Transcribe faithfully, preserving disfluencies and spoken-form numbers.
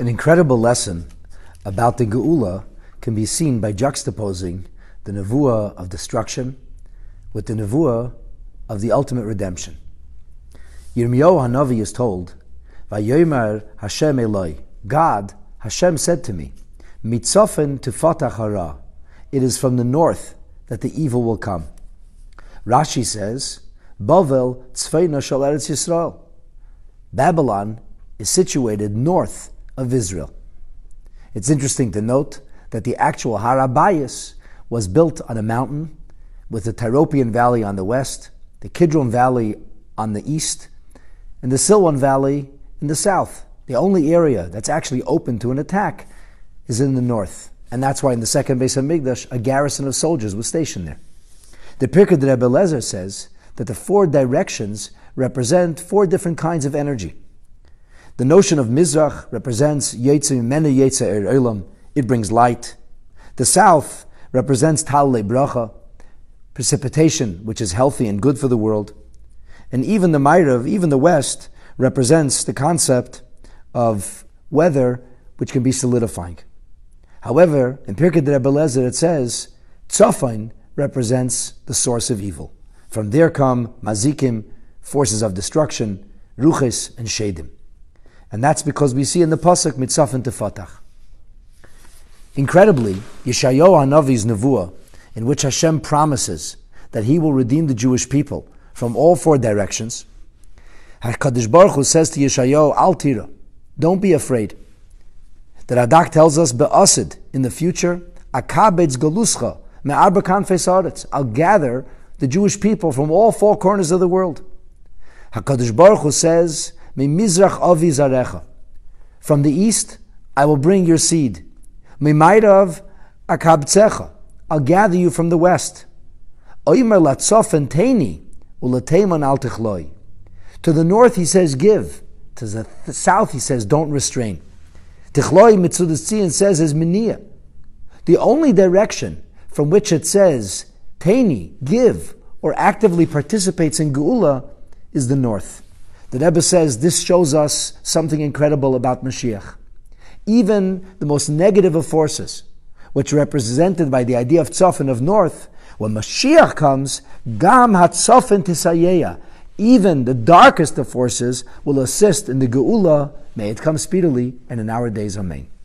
An incredible lesson about the Geula can be seen by juxtaposing the Nevuah of destruction with the Nevuah of the ultimate redemption. Yirmiyo HaNavi is told, "Vayomer Hashem Eloi, God, Hashem said to me, mitzofen tefatach hara, it is from the north that the evil will come." Rashi says, "Bavel tzfeina shel Eretz Yisrael," Babylon is situated north of Israel. It's interesting to note that the actual Har Habayis was built on a mountain with the Tyropian Valley on the west, the Kidron Valley on the east, and the Silwan Valley in the south. The only area that's actually open to an attack is in the north. And that's why in the second Beis HaMikdash, a garrison of soldiers was stationed there. The Pirkei DeRabbi Eliezer says that the four directions represent four different kinds of energy. The notion of Mizrah represents Yetsi Mena Yetsi Erulem, it brings light. The south represents Tal LeBracha, precipitation, which is healthy and good for the world. And even the Ma'ariv, even the west, represents the concept of weather, which can be solidifying. However, in Pirkei DeRabbi Eliezer it says, tzofen represents the source of evil. From there come Mazikim, forces of destruction, Ruches, and Shedim. And that's because we see in the pasuk, mitzafen tefatach. Incredibly, Yeshayahu HaNavi's Nevuah, in which Hashem promises that He will redeem the Jewish people from all four directions, Hakadosh Baruch Hu says to Yeshayahu, "Al tira, don't be afraid." The Radaq tells us, "Be'asid, in the future, Akabets galuscha me'arba khan fe'sardetz, I'll gather the Jewish people from all four corners of the world." Hakadosh Baruch Hu says, "Mimizrach avi zarecha, from the east, I will bring your seed. Mimairav akabtzecha, I'll gather you from the west. Oimer latzofen teini ulateiman al tichloi." To the north, He says, "Give." To the th- south, He says, "Don't restrain." Tichloi mitzudetzian says is miniya. The only direction from which it says teini, give, or actively participates in Geula is the north. The Rebbe says this shows us something incredible about Mashiach. Even the most negative of forces, which are represented by the idea of tzofen, of north, when Mashiach comes, gam hatzofen tisayeya, even the darkest of forces will assist in the Geula. May it come speedily and in our days. Amen.